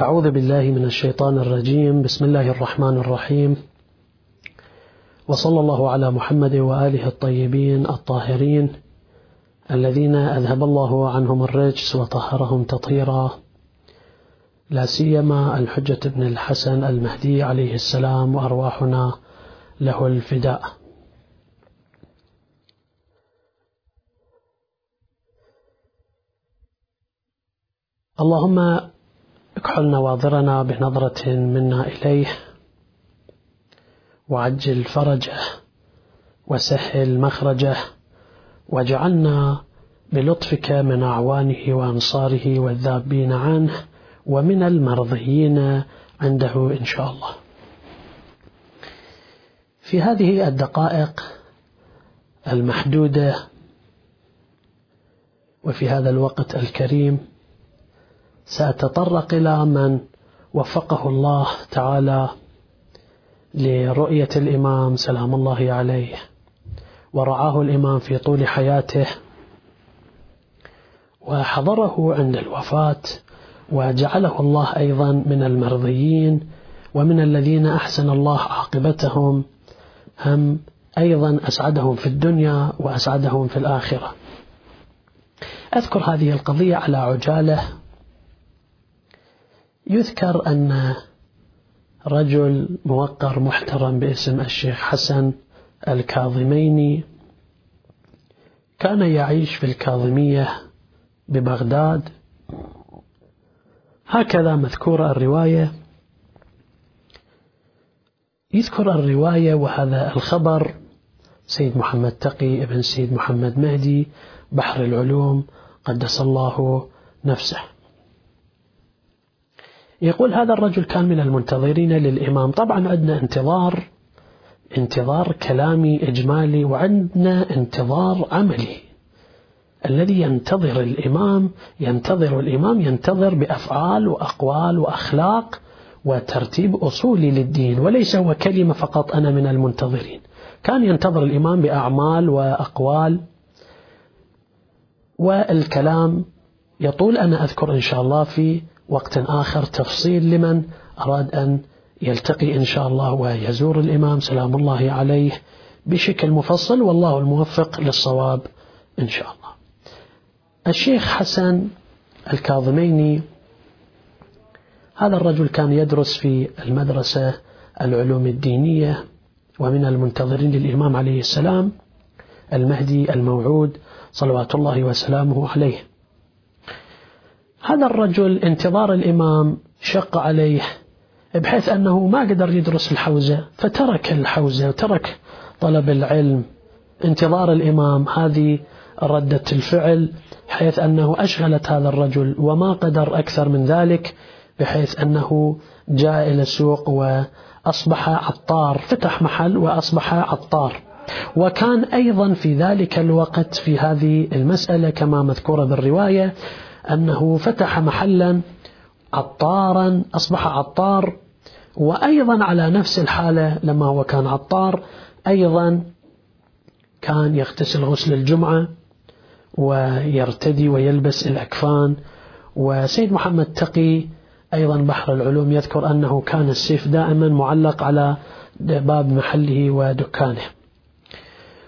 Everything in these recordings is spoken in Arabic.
أعوذ بالله من الشيطان الرجيم. بسم الله الرحمن الرحيم، وصلى الله على محمد وآله الطيبين الطاهرين الذين أذهب الله عنهم الرجس وطهرهم تطهيرا، لا سيما الحجة بن الحسن المهدي عليه السلام وأرواحنا له الفداء. اللهم اكحل نواظرنا بنظرة منا إليه، وعجل فرجه وسهل مخرجه، واجعلنا بلطفك من أعوانه وأنصاره والذابين عنه ومن المرضيين عنده إن شاء الله. في هذه الدقائق المحدودة وفي هذا الوقت الكريم سأتطرق إلى من وفقه الله تعالى لرؤية الإمام سلام الله عليه، ورعاه الإمام في طول حياته وحضره عند الوفاة، وجعله الله أيضا من المرضيين ومن الذين أحسن الله عاقبتهم، هم أيضا أسعدهم في الدنيا وأسعدهم في الآخرة. أذكر هذه القضية على عجالة. يذكر أن رجل موقر محترم باسم الشيخ حسن الكاظميني كان يعيش في الكاظمية ببغداد، هكذا مذكورة الرواية. يذكر الرواية وهذا الخبر سيد محمد تقي ابن سيد محمد مهدي بحر العلوم قدس الله نفسه. يقول هذا الرجل كان من المنتظرين للإمام. طبعا عندنا انتظار كلامي إجمالي، وعندنا انتظار عملي. الذي ينتظر الإمام ينتظر بأفعال وأقوال وأخلاق وترتيب أصولي للدين، وليس هو كلمة فقط أنا من المنتظرين. كان ينتظر الإمام بأعمال وأقوال والكلام يطول. أنا أذكر إن شاء الله في وقت آخر تفصيل لمن أراد أن يلتقي إن شاء الله ويزور الإمام سلام الله عليه بشكل مفصل، والله الموفق للصواب إن شاء الله. الشيخ حسن الكاظميني هذا الرجل كان يدرس في المدرسة العلوم الدينية، ومن المنتظرين للإمام عليه السلام المهدي الموعود صلوات الله وسلامه عليه. هذا الرجل انتظار الإمام شق عليه بحيث أنه ما قدر يدرس الحوزة، فترك الحوزة وترك طلب العلم. انتظار الإمام هذه ردة الفعل بحيث أنه أشغلت هذا الرجل، وما قدر أكثر من ذلك بحيث أنه جاء إلى السوق وأصبح عطار، فتح محل وأصبح عطار. وكان أيضا في ذلك الوقت في هذه المسألة كما مذكورة بالرواية أنه فتح محلا عطارا، أصبح عطار، وأيضا على نفس الحالة لما هو كان عطار أيضا كان يغتسل غسل الجمعة ويرتدي ويلبس الأكفان. وسيد محمد تقي أيضا بحر العلوم يذكر أنه كان السيف دائما معلق على باب محله ودكانه،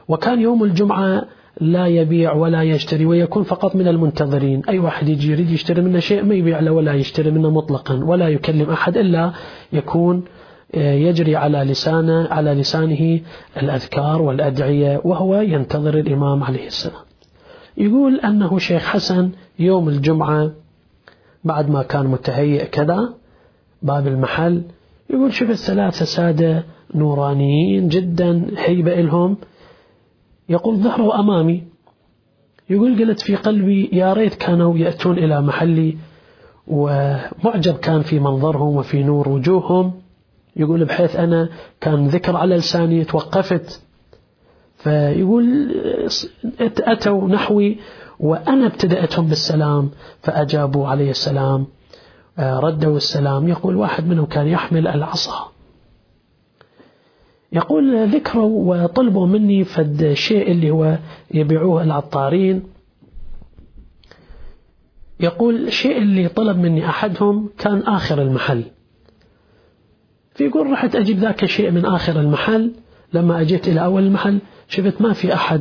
وكان يوم الجمعة لا يبيع ولا يشتري، ويكون فقط من المنتظرين. أي واحد يجي يريد يشتري منه شيء ما يبيع له ولا يشتري منه مطلقا، ولا يكلم أحد إلا يكون يجري على لسانه الأذكار والأدعية، وهو ينتظر الإمام عليه السلام. يقول أنه شيخ حسن يوم الجمعة بعد ما كان متهيئ كذا باب المحل، يقول شوف الثلاثة سادة نورانيين جدا، هيبة لهم. يقول ظهره أمامي، يقول قلت في قلبي يا ريت كانوا يأتون إلى محلي، ومعجب كان في منظرهم وفي نور وجوههم. يقول بحيث أنا كان ذكر على لساني توقفت، فيقول أتوا نحوي وأنا ابتدأتهم بالسلام فأجابوا علي السلام، ردوا السلام. يقول واحد منهم كان يحمل العصا، يقول ذكروا وطلبوا مني فد الشيء اللي هو يبيعوه العطارين، يقول الشيء اللي طلب مني أحدهم كان آخر المحل، فيقول رحت أجيب ذاك الشيء من آخر المحل. لما أجيت إلى أول المحل شفت ما في أحد،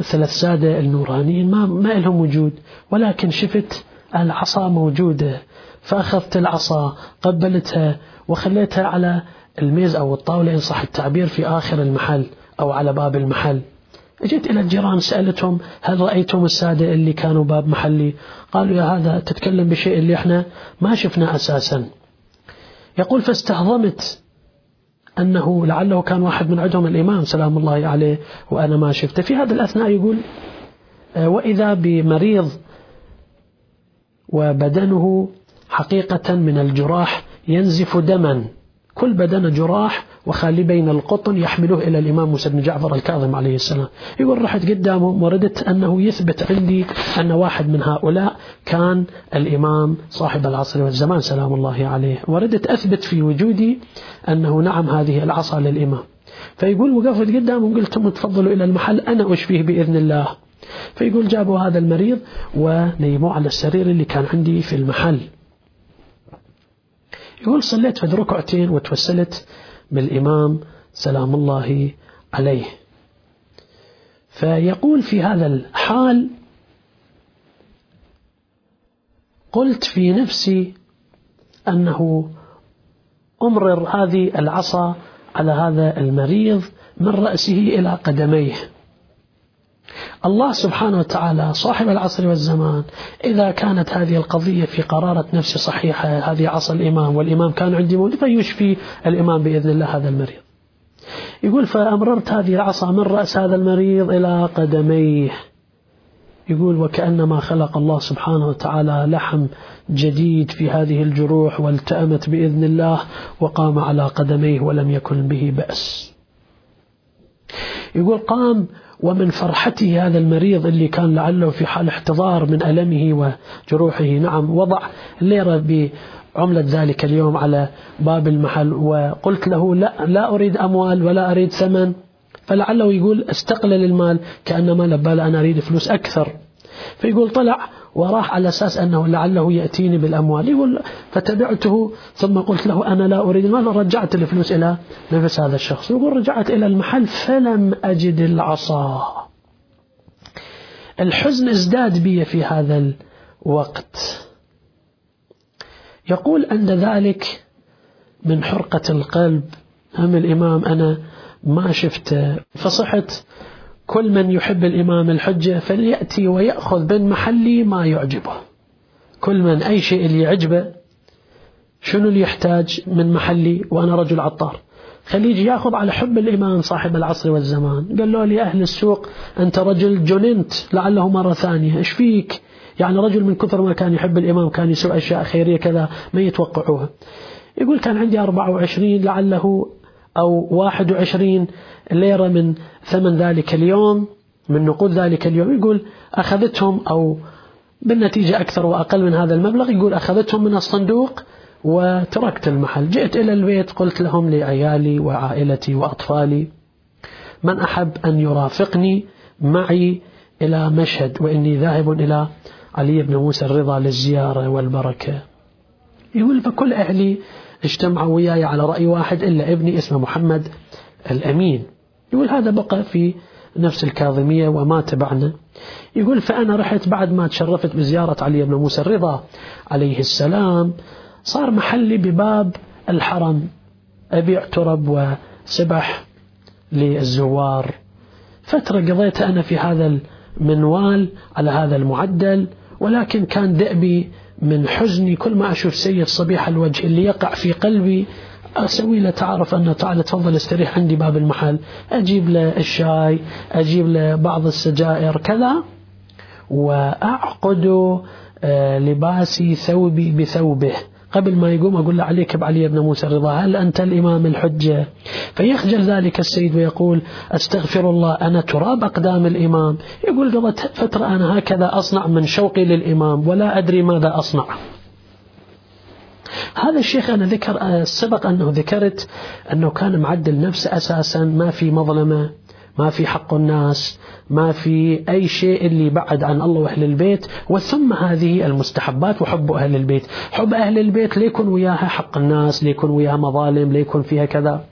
الثلاث سادة النورانيين ما لهم وجود، ولكن شفت العصا موجودة، فأخذت العصا قبلتها وخليتها على الميز أو الطاولة إن صح التعبير في آخر المحل أو على باب المحل. أجيت إلى الجيران سألتهم هل رأيتم السادة اللي كانوا باب محلي؟ قالوا يا هذا تتكلم بشيء اللي احنا ما شفناه أساسا. يقول فاستهضمت أنه لعله كان واحد من عندهم الإمام سلام الله عليه وأنا ما شفته. في هذا الأثناء يقول وإذا بمريض وبدنه حقيقة من الجراح ينزف دما، كل بدن جراح وخالي بين القطن، يحمله إلى الإمام موسى بن جعفر الكاظم عليه السلام. يقول رحت قدامهم وردت أنه يثبت عندي أن واحد من هؤلاء كان الإمام صاحب العصر والزمان سلام الله عليه، وردت أثبت في وجودي أنه نعم هذه العصا للإمام. فيقول وقفت قدامهم قلتم تفضلوا إلى المحل أنا أشفيه بإذن الله. فيقول جابوا هذا المريض ونيموه على السرير اللي كان عندي في المحل. يقول صليت فد ركعتين وتوسلت بالإمام سلام الله عليه. فيقول في هذا الحال قلت في نفسي أنه أمرر هذه العصا على هذا المريض من رأسه إلى قدميه. الله سبحانه وتعالى صاحب العصر والزمان إذا كانت هذه القضية في قرارة نفسي صحيحة، هذه عصا الإمام والإمام كان عندي موجود، فيشفي الإمام بإذن الله هذا المريض. يقول فأمررت هذه العصا من رأس هذا المريض إلى قدميه. يقول وكأنما خلق الله سبحانه وتعالى لحم جديد في هذه الجروح والتأمت بإذن الله وقام على قدميه ولم يكن به بأس. يقول قام ومن فرحته هذا المريض اللي كان لعله في حال احتضار من ألمه وجروحه، نعم وضع ليرة بعملة ذلك اليوم على باب المحل، وقلت له لا أريد أموال ولا أريد ثمن، فلعله يقول استقلل المال كأنما لبال أنا أريد فلوس أكثر. فيقول طلع وراح على أساس أنه لعله يأتيني بالأموال. يقول فتبعته ثم قلت له أنا لا أريد المال، رجعت الفلوس إلى نفس هذا الشخص. يقول رجعت إلى المحل فلم أجد العصا. الحزن ازداد بي في هذا الوقت. يقول أن ذلك من حرقة القلب، هم الإمام أنا ما شفته. فصحت كل من يحب الإمام الحجة فليأتي ويأخذ من محلي ما يعجبه. كل من أي شيء اللي يعجبه، شنو اللي يحتاج من محلي وأنا رجل عطار، خليه يجي يأخذ على حب الإمام صاحب العصر والزمان. قالوا لي أهل السوق أنت رجل جننت لعله مرة ثانية، إيش فيك؟ يعني رجل من كثر ما كان يحب الإمام كان يسوي أشياء خيرية كذا ما يتوقعوها. يقول كان عندي 24 لعله أو 21 ليرة من ثمن ذلك اليوم، من نقود ذلك اليوم. يقول أخذتهم أو بالنتيجة أكثر وأقل من هذا المبلغ. يقول أخذتهم من الصندوق وتركت المحل. جئت إلى البيت قلت لهم لعيالي وعائلتي وأطفالي من أحب أن يرافقني معي إلى مشهد، وإني ذاهب إلى علي بن موسى الرضا للزيارة والبركة. يقول فكل أهلي اجتمعوا وياي على رأي واحد إلا ابني اسمه محمد الأمين. يقول هذا بقى في نفس الكاظمية وما تبعنا. يقول فأنا رحت بعد ما تشرفت بزيارة علي بن موسى الرضا عليه السلام، صار محلي بباب الحرم أبيع ترب وسبح للزوار. فترة قضيتها أنا في هذا المنوال على هذا المعدل، ولكن كان دأبي من حزني كل ما أشوف سيد صبيح الوجه اللي يقع في قلبي أسوي له تعرف أنه تعالى تفضل استريح عندي باب المحل، أجيب له الشاي، أجيب له بعض السجائر كذا، وأعقد لباسي ثوبي بثوبه. قبل ما يقوم أقول له عليك بعلي بن موسى الرضا، هل أنت الإمام الحجة؟ فيخجل ذلك السيد ويقول أستغفر الله أنا تراب أقدام الإمام. يقول قضت فترة أنا هكذا أصنع من شوقي للإمام ولا أدري ماذا أصنع. هذا الشيخ أنا سبق أنه ذكرت أنه كان معدل نفسه أساسا، ما في مظلمة ما في حق الناس، ما في أي شيء اللي بعد عن الله وأهل البيت. وثم هذه المستحبات وحب أهل البيت، حب أهل البيت ليكن وياها حق الناس، ليكن وياها مظالم، ليكن فيها كذا.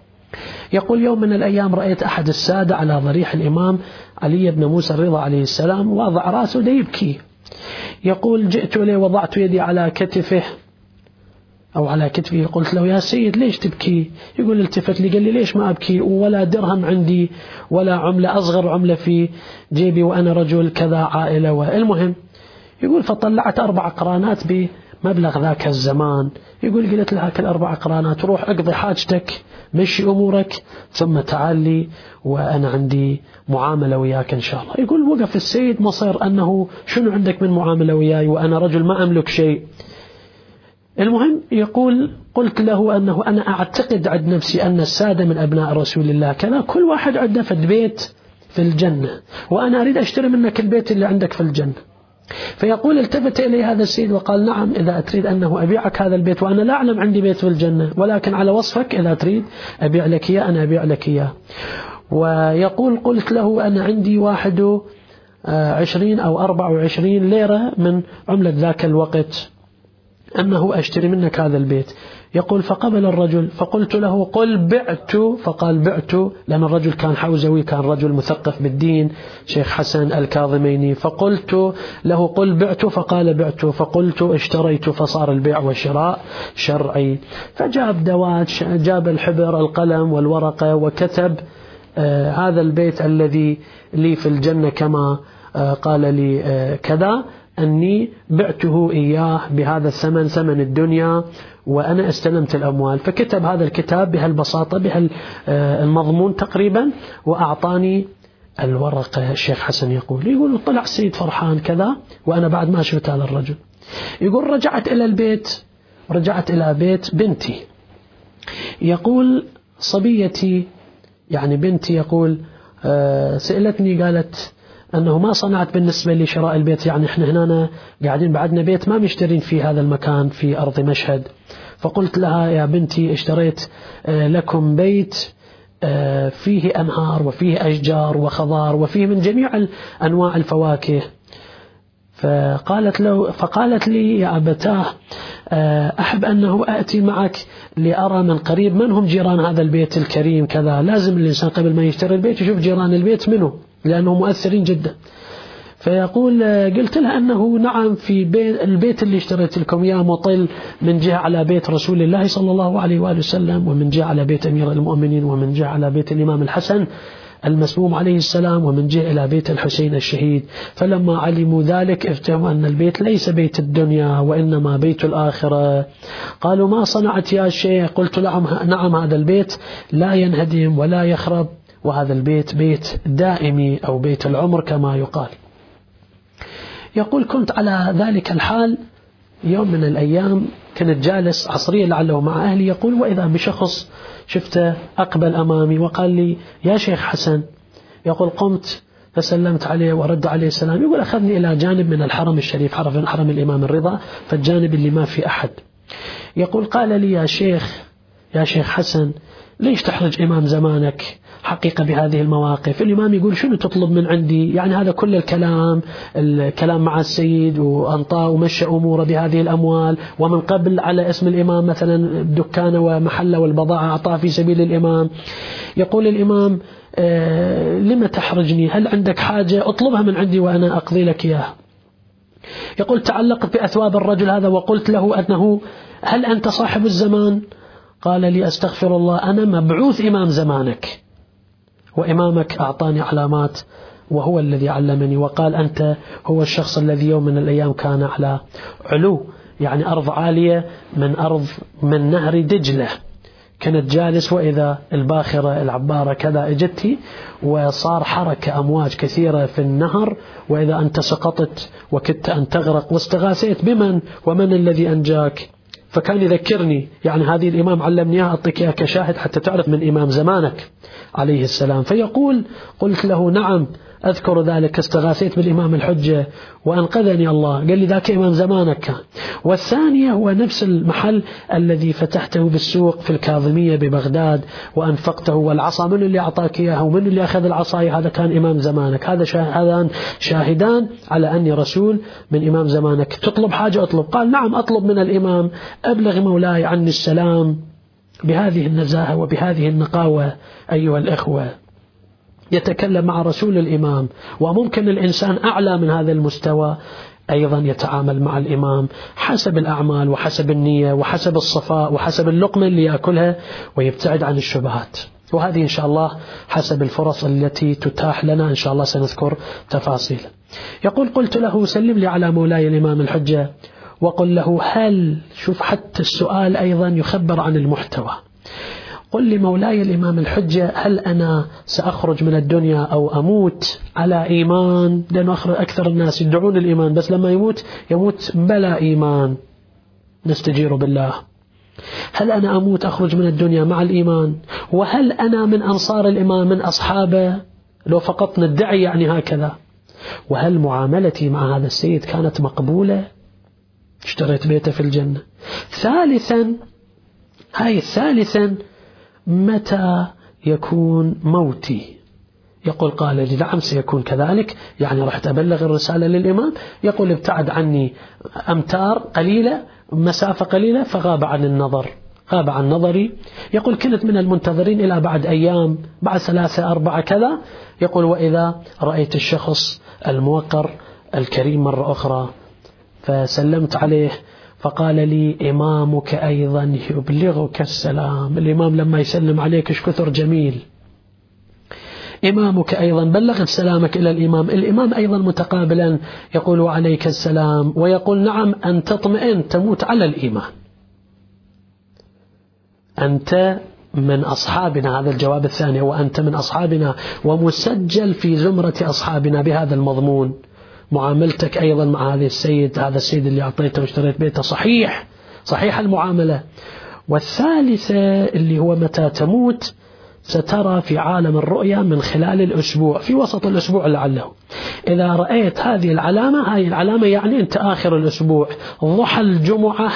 يقول يوم من الأيام رأيت أحد السادة على ضريح الإمام علي بن موسى الرضا عليه السلام وضع رأسه ليبكي. يقول جئت إليه وضعت يدي على كتفه أو على كتفه، قلت له يا سيد ليش تبكي؟ يقول التفت لي قال لي ليش ما أبكي ولا درهم عندي ولا عملة، أصغر عملة في جيبي وأنا رجل كذا عائلة. والمهم يقول فطلعت 4 قرانات بمبلغ ذاك الزمان. يقول قلت لها ال4 قرانات روح أقضي حاجتك، مشي أمورك، ثم تعالي وأنا عندي معاملة وياك إن شاء الله. يقول وقف السيد مصير أنه شنو عندك من معاملة وياي وأنا رجل ما أملك شيء. المهم يقول قلت له أنه أنا أعتقد عند نفسي أن السادة من أبناء رسول الله كذا، كل واحد عنده في البيت في الجنة، وأنا أريد أشتري منك البيت اللي عندك في الجنة. فيقول التفت إلي هذا السيد وقال نعم إذا أتريد أنه أبيعك هذا البيت، وأنا لا أعلم عندي بيت في الجنة ولكن على وصفك إذا تريد أبيع لك إياه أنا أبيع لك إياه. ويقول قلت له أنا عندي 21 أو 24 ليرة من عملة ذاك الوقت أنه أشتري منك هذا البيت. يقول فقبل الرجل، فقلت له قل بعت، فقال بعت، لأن الرجل كان حوزوي، كان رجل مثقف بالدين شيخ حسن الكاظميني. فقلت له قل بعت، فقال بعت، فقلت اشتريت، فصار البيع والشراء شرعي. فجاب دوات، جاب الحبر، القلم والورقة، وكتب هذا البيت الذي لي في الجنة كما قال لي كذا أني بعته إياه بهذا الثمن، ثمن الدنيا، وأنا استلمت الأموال. فكتب هذا الكتاب بهالبساطة بهالمضمون تقريبا وأعطاني الورقة. الشيخ حسن يقول طلع سيد فرحان كذا وأنا بعد ما شفت هذا الرجل. يقول رجعت إلى البيت، رجعت إلى بيت بنتي. يقول صبيتي يعني بنتي، يقول سألتني قالت أنه ما صنعت بالنسبة لشراء البيت، يعني إحنا هنا قاعدين بعدنا بيت ما مشترين في هذا المكان في أرض مشهد. فقلت لها يا بنتي اشتريت لكم بيت فيه أنهار وفيه أشجار وخضار وفيه من جميع أنواع الفواكه. فقالت لي يا أبتاه أحب أنه أأتي معك لأرى من قريب من هم جيران هذا البيت الكريم كذا. لازم الإنسان قبل ما يشتري البيت يشوف جيران البيت منه لأنهم مؤثرين جدا. فيقول قلت لها أنه نعم في البيت اللي اشتريت لكم يا مطل من جهة على بيت رسول الله صلى الله عليه وآله وسلم، ومن جهة على بيت أمير المؤمنين، ومن جهة على بيت الإمام الحسن المسموم عليه السلام، ومن جهة إلى بيت الحسين الشهيد. فلما علموا ذلك افتهموا أن البيت ليس بيت الدنيا وإنما بيت الآخرة. قالوا ما صنعت يا شيخ؟ قلت لهم نعم هذا البيت لا ينهدم ولا يخرب، وهذا البيت بيت دائمي أو بيت العمر كما يقال. يقول كنت على ذلك الحال. يوم من الأيام كنت جالس عصريا لعله مع أهلي، يقول وإذا بشخص شفته أقبل أمامي وقال لي يا شيخ حسن. يقول قمت فسلمت عليه ورد عليه السلام. يقول أخذني إلى جانب من الحرم الشريف، حرم الإمام الرضا، فالجانب اللي ما في أحد. يقول قال لي يا شيخ حسن ليش تحرج إمام زمانك حقيقة بهذه المواقف؟ الإمام يقول شنو تطلب من عندي؟ يعني هذا كل الكلام مع السيد وأنطاه ومشى أموره بهذه الأموال، ومن قبل على اسم الإمام مثلا دكانه ومحله والبضاعة أعطاه في سبيل الإمام. يقول الإمام لما تحرجني؟ هل عندك حاجة أطلبها من عندي وأنا أقضي لك إياها. يقول تعلقت بأثواب الرجل هذا وقلت له أنه هل أنت صاحب الزمان؟ قال لي أستغفر الله أنا مبعوث إمام زمانك، وإمامك أعطاني علامات وهو الذي علمني وقال أنت هو الشخص الذي يوم من الأيام كان على علو، يعني أرض عالية من نهر دجلة. كنت جالس وإذا الباخرة العبارة كذا أجتي وصار حركة أمواج كثيرة في النهر، وإذا أنت سقطت وكدت أن تغرق واستغاثيت بمن ومن الذي أنجاك. فكان يذكرني يعني هذه الإمام علمني إياها، أعطيك إياها كشاهد حتى تعرف من إمام زمانك عليه السلام. فيقول قلت له نعم أذكر ذلك استغاثيت بالإمام الحجة وأنقذني الله، قال لي ذاك إمام زمانك كان. والثانية هو نفس المحل الذي فتحته بالسوق في الكاظمية ببغداد وأنفقته، والعصا من اللي أعطاك إياها ومن اللي أخذ العصاي، هذا كان إمام زمانك. هذان شاهدان على أني رسول من إمام زمانك. تطلب حاجة أطلب، قال نعم أطلب من الإمام أبلغ مولاي عني السلام، بهذه النزاهة وبهذه النقاوة أيها الأخوة. يتكلم مع رسول الإمام، وممكن الإنسان أعلى من هذا المستوى أيضا يتعامل مع الإمام حسب الأعمال وحسب النية وحسب الصفاء وحسب اللقمة اللي يأكلها، ويبتعد عن الشبهات. وهذه إن شاء الله حسب الفرص التي تتاح لنا إن شاء الله سنذكر تفاصيل. يقول قلت له سلم لي على مولاي الإمام الحجة وقل له هل، شوف حتى السؤال أيضا يخبر عن المحتوى، قل لمولاي الإمام الحجة هل أنا سأخرج من الدنيا أو أموت على إيمان، لأن أكثر الناس يدعون الإيمان بس لما يموت بلا إيمان، نستجير بالله. هل أنا أموت أخرج من الدنيا مع الإيمان، وهل أنا من أنصار الإمام من أصحابه لو فقط ندعي يعني هكذا، وهل معاملتي مع هذا السيد كانت مقبولة، اشتريت بيته في الجنة. ثالثا متى يكون موتي؟ يقول قال لي نعم سيكون كذلك، يعني رح أبلغ الرسالة للإمام. يقول ابتعد عني أمتار قليلة، مسافة قليلة، فغاب عن النظر، غاب عن نظري. يقول كنت من المنتظرين إلى بعد أيام، بعد 3-4 كذا. يقول وإذا رأيت الشخص الموقر الكريم مرة أخرى فسلمت عليه، فقال لي إمامك أيضا يبلغك السلام. الإمام لما يسلم عليك إيش كثر جميل، إمامك أيضا بلغت سلامك إلى الإمام، الإمام أيضا متقابلا يقول عليك السلام، ويقول نعم أن تطمئن تموت على الإيمان، أنت من أصحابنا. هذا الجواب الثاني، وأنت من أصحابنا ومسجل في زمرة أصحابنا بهذا المضمون. معاملتك أيضا مع هذا السيد اللي أعطيته واشتريت بيته صحيح المعاملة. والثالثة اللي هو متى تموت، سترى في عالم الرؤيا من خلال الأسبوع، في وسط الأسبوع لعله، إذا رأيت هذه العلامة، هذه العلامة يعني أنت آخر الأسبوع، ضحى الجمعة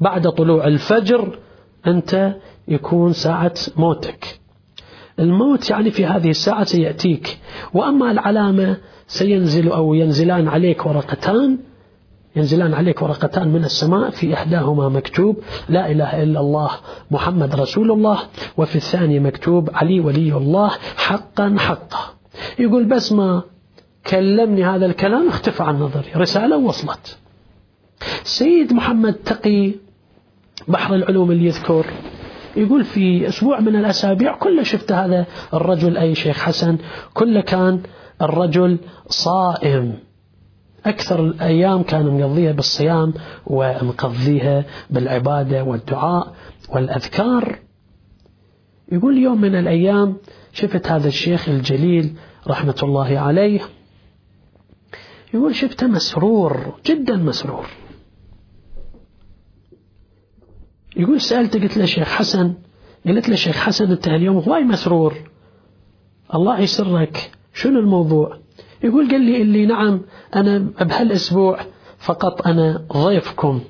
بعد طلوع الفجر، أنت يكون ساعة موتك. الموت يعني في هذه الساعة سيأتيك. وأما العلامة سينزل أو ينزلان عليك ورقتان من السماء، في إحداهما مكتوب لا إله إلا الله محمد رسول الله، وفي الثاني مكتوب علي ولي الله حقا. يقول بس ما كلمني هذا الكلام اختفى عن نظري، رسالة وصلت. سيد محمد تقي بحر العلوم اللي يذكر، يقول في أسبوع من الأسابيع كله شفت هذا الرجل أي شيخ حسن، كله كان الرجل صائم، أكثر الأيام كان مقضيها بالصيام ومقضيها بالعبادة والدعاء والأذكار. يقول يوم من الأيام شفت هذا الشيخ الجليل رحمة الله عليه، يقول شفته مسرور جدا مسرور. يقول سألت قلت له شيخ حسن أنت اليوم هواي مسرور، الله يسرك، شنو الموضوع؟ يقول قال لي نعم أنا بهالأسبوع فقط أنا ضيفكم،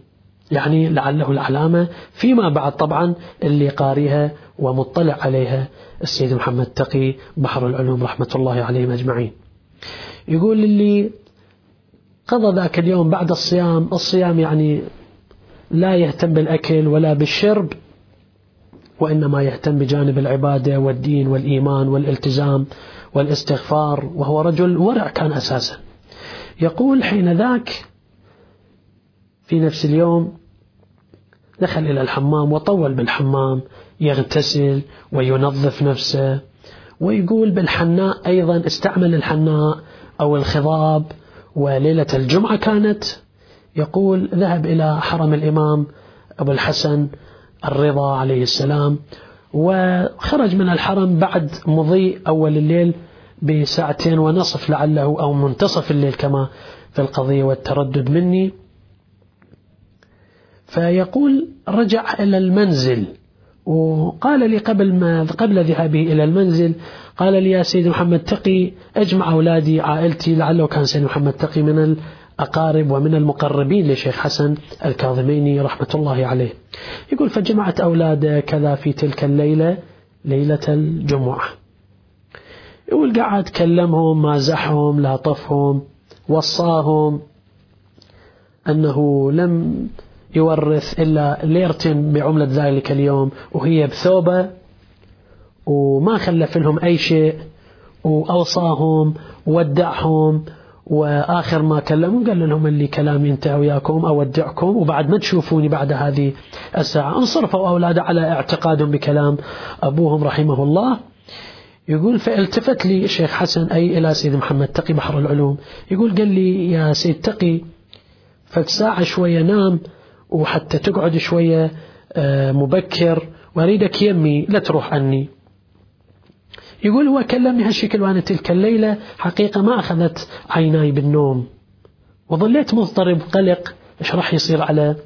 يعني لعله العلامة فيما بعد طبعا اللي قاريها ومطلع عليها السيد محمد تقي بحر العلوم رحمة الله عليهم أجمعين. يقول اللي قضى ذاك اليوم بعد الصيام يعني لا يهتم بالأكل ولا بالشرب، وإنما يهتم بجانب العبادة والدين والإيمان والالتزام والاستغفار، وهو رجل ورع كان أساسا. يقول حين ذاك في نفس اليوم دخل إلى الحمام وطول بالحمام يغتسل وينظف نفسه، ويقول بالحناء أيضا استعمل الحناء أو الخضاب، وليلة الجمعة كانت. يقول ذهب إلى حرم الإمام أبو الحسن الرضا عليه السلام، وخرج من الحرم بعد مضي أول الليل ب2.5 ساعة لعله أو منتصف الليل كما في القضية والتردد مني. فيقول رجع إلى المنزل وقال لي قبل ذهابه إلى المنزل قال لي يا سيد محمد تقي أجمع أولادي عائلتي، لعله كان سيد محمد تقي من الأقارب ومن المقربين للشيخ حسن الكاظميني رحمة الله عليه. يقول فجمعت أولاده كذا في تلك الليلة، ليلة الجمعة، يقول قعد كلمهم، مازحهم، لاطفهم، وصاهم أنه لم يورث إلا ليرتين بعملة ذلك اليوم وهي بثوبة، وما خلف لهم أي شيء، وأوصاهم وودعهم، وآخر ما كلموا قال لهم اللي كلامي انتهى وياكم أودعكم وبعد ما تشوفوني بعد هذه الساعة. انصرفوا أولاد على اعتقادهم بكلام أبوهم رحمه الله. يقول فالتفت لي الشيخ حسن أي إلى سيد محمد تقي بحر العلوم، يقول قال لي يا سيد تقي فالساعة شوية نام وحتى تقعد شوية مبكر وأريدك يمي لا تروح عني. يقول هو كلمني هالشكل، وأنا تلك الليلة حقيقة ما أخذت عيناي بالنوم وظليت مضطرب قلق إيش راح يصير على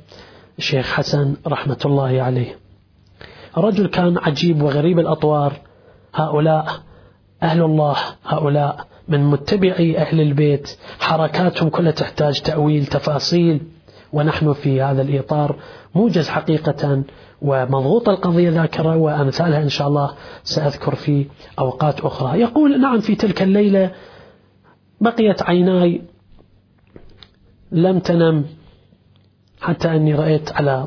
الشيخ حسن رحمة الله عليه. الرجل كان عجيب وغريب الأطوار، هؤلاء أهل الله، هؤلاء من متبعي أهل البيت، حركاتهم كلها تحتاج تأويل تفاصيل، ونحن في هذا الإطار موجز حقيقة ومضغوط القضية ذاكرة، وأمثالها إن شاء الله سأذكر في أوقات أخرى. يقول نعم في تلك الليلة بقيت عيناي لم تنم حتى أني رأيت على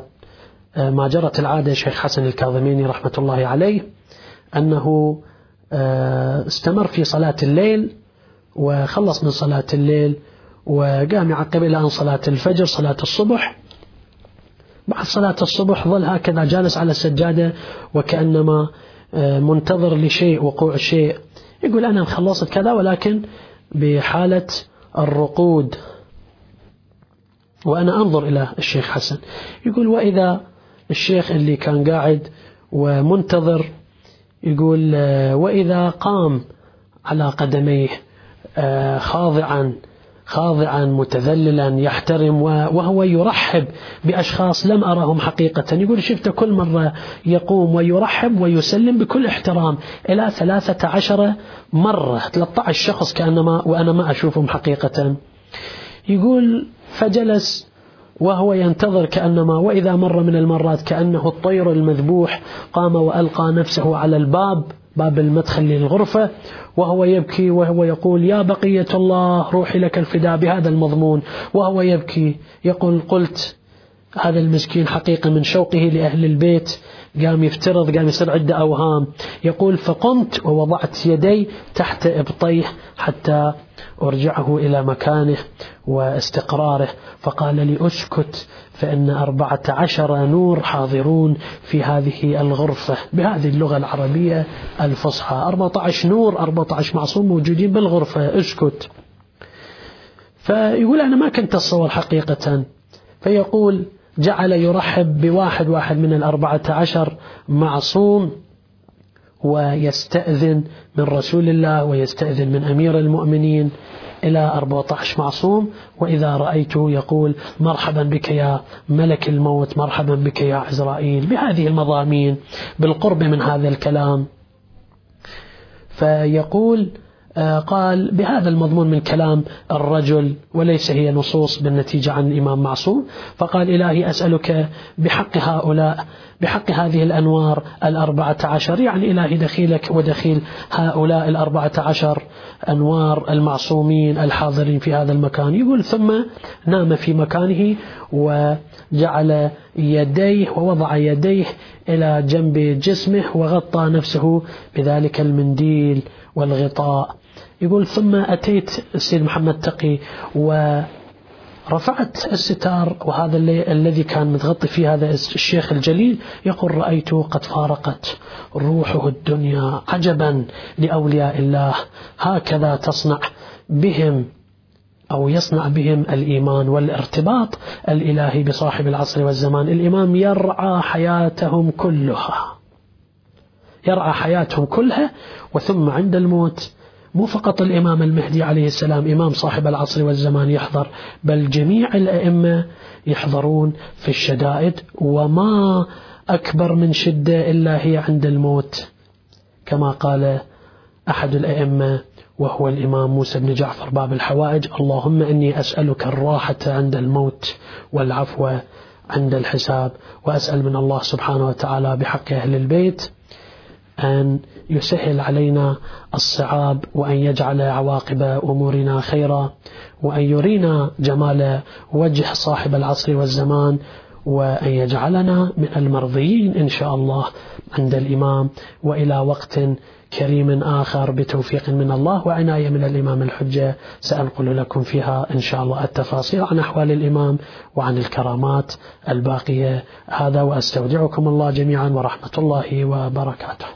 ما جرت العادة الشيخ حسن الكاظميني رحمة الله عليه أنه استمر في صلاة الليل وخلص من صلاة الليل وقام يعقب إلى أن صلاة الفجر صلاة الصبح. بعد صلاة الصبح ظل هكذا جالس على السجادة وكأنما منتظر لشيء، وقوع شيء. يقول أنا خلصت كذا ولكن بحالة الرقود وأنا أنظر إلى الشيخ حسن. يقول وإذا الشيخ اللي كان قاعد ومنتظر، يقول وإذا قام على قدميه خاضعا متذللا يحترم، وهو يرحب بأشخاص لم أرهم حقيقة. يقول شفت كل مرة يقوم ويرحب ويسلم بكل احترام إلى 13 مرة، 13 شخص كأنما وأنا ما أشوفهم حقيقة. يقول فجلس وهو ينتظر كأنما، وإذا مر من المرات كأنه الطير المذبوح قام وألقى نفسه على الباب، باب المدخل للغرفة، وهو يبكي وهو يقول يا بقية الله روحي لك الفداء بهذا المضمون، وهو يبكي. يقول قلت هذا المسكين حقيقة من شوقه لأهل البيت قام يفترض، قام يصير عدة أوهام. يقول فقمت ووضعت يدي تحت إبطيه حتى أرجعه إلى مكانه واستقراره، فقال لي أسكت فإن 14 نور حاضرون في هذه الغرفة، بهذه اللغة العربية الفصحى، 14 نور، 14 معصوم موجودين بالغرفة، أسكت. فيقول أنا ما كنت أتصور حقيقة. فيقول جعل يرحب بواحد من 14 معصوم، ويستأذن من رسول الله ويستأذن من أمير المؤمنين إلى 14 معصوم. وإذا رأيته يقول مرحبا بك يا ملك الموت، مرحبا بك يا عزرائيل، بهذه المضامين بالقرب من هذا الكلام. فيقول قال بهذا المضمون من كلام الرجل وليس هي نصوص بالنتيجة عن الإمام معصوم، فقال إلهي أسألك بحق هؤلاء، بحق هذه الأنوار 14، يعني إلهي دخيلك ودخيل هؤلاء 14 أنوار المعصومين الحاضرين في هذا المكان. يقول ثم نام في مكانه وجعل يديه ووضع يديه إلى جنب جسمه وغطى نفسه بذلك المنديل والغطاء. يقول ثم أتيت السيد محمد تقي ورفعت الستار، وهذا الذي كان متغطي فيه هذا الشيخ الجليل. يقول رأيته قد فارقت روحه الدنيا، عجبا لأولياء الله، هكذا تصنع بهم أو يصنع بهم الإيمان والارتباط الإلهي بصاحب العصر والزمان. الإمام يرعى حياتهم كلها، يرعى حياتهم كلها، وثم عند الموت مو فقط الإمام المهدي عليه السلام إمام صاحب العصر والزمان يحضر، بل جميع الأئمة يحضرون في الشدائد، وما أكبر من شدة إلا هي عند الموت، كما قال أحد الأئمة وهو الإمام موسى بن جعفر باب الحوائج: اللهم إني أسألك الراحة عند الموت والعفو عند الحساب، وأسأل من الله سبحانه وتعالى بحق أهل البيت أن يسهل علينا الصعاب، وأن يجعل عواقب أمورنا خيرا، وأن يرينا جمال وجه صاحب العصر والزمان، وأن يجعلنا من المرضيين إن شاء الله عند الإمام. وإلى وقت كريم آخر بتوفيق من الله وعناية من الإمام الحجة سأنقل لكم فيها إن شاء الله التفاصيل عن أحوال الإمام وعن الكرامات الباقية. هذا، وأستودعكم الله جميعا ورحمة الله وبركاته.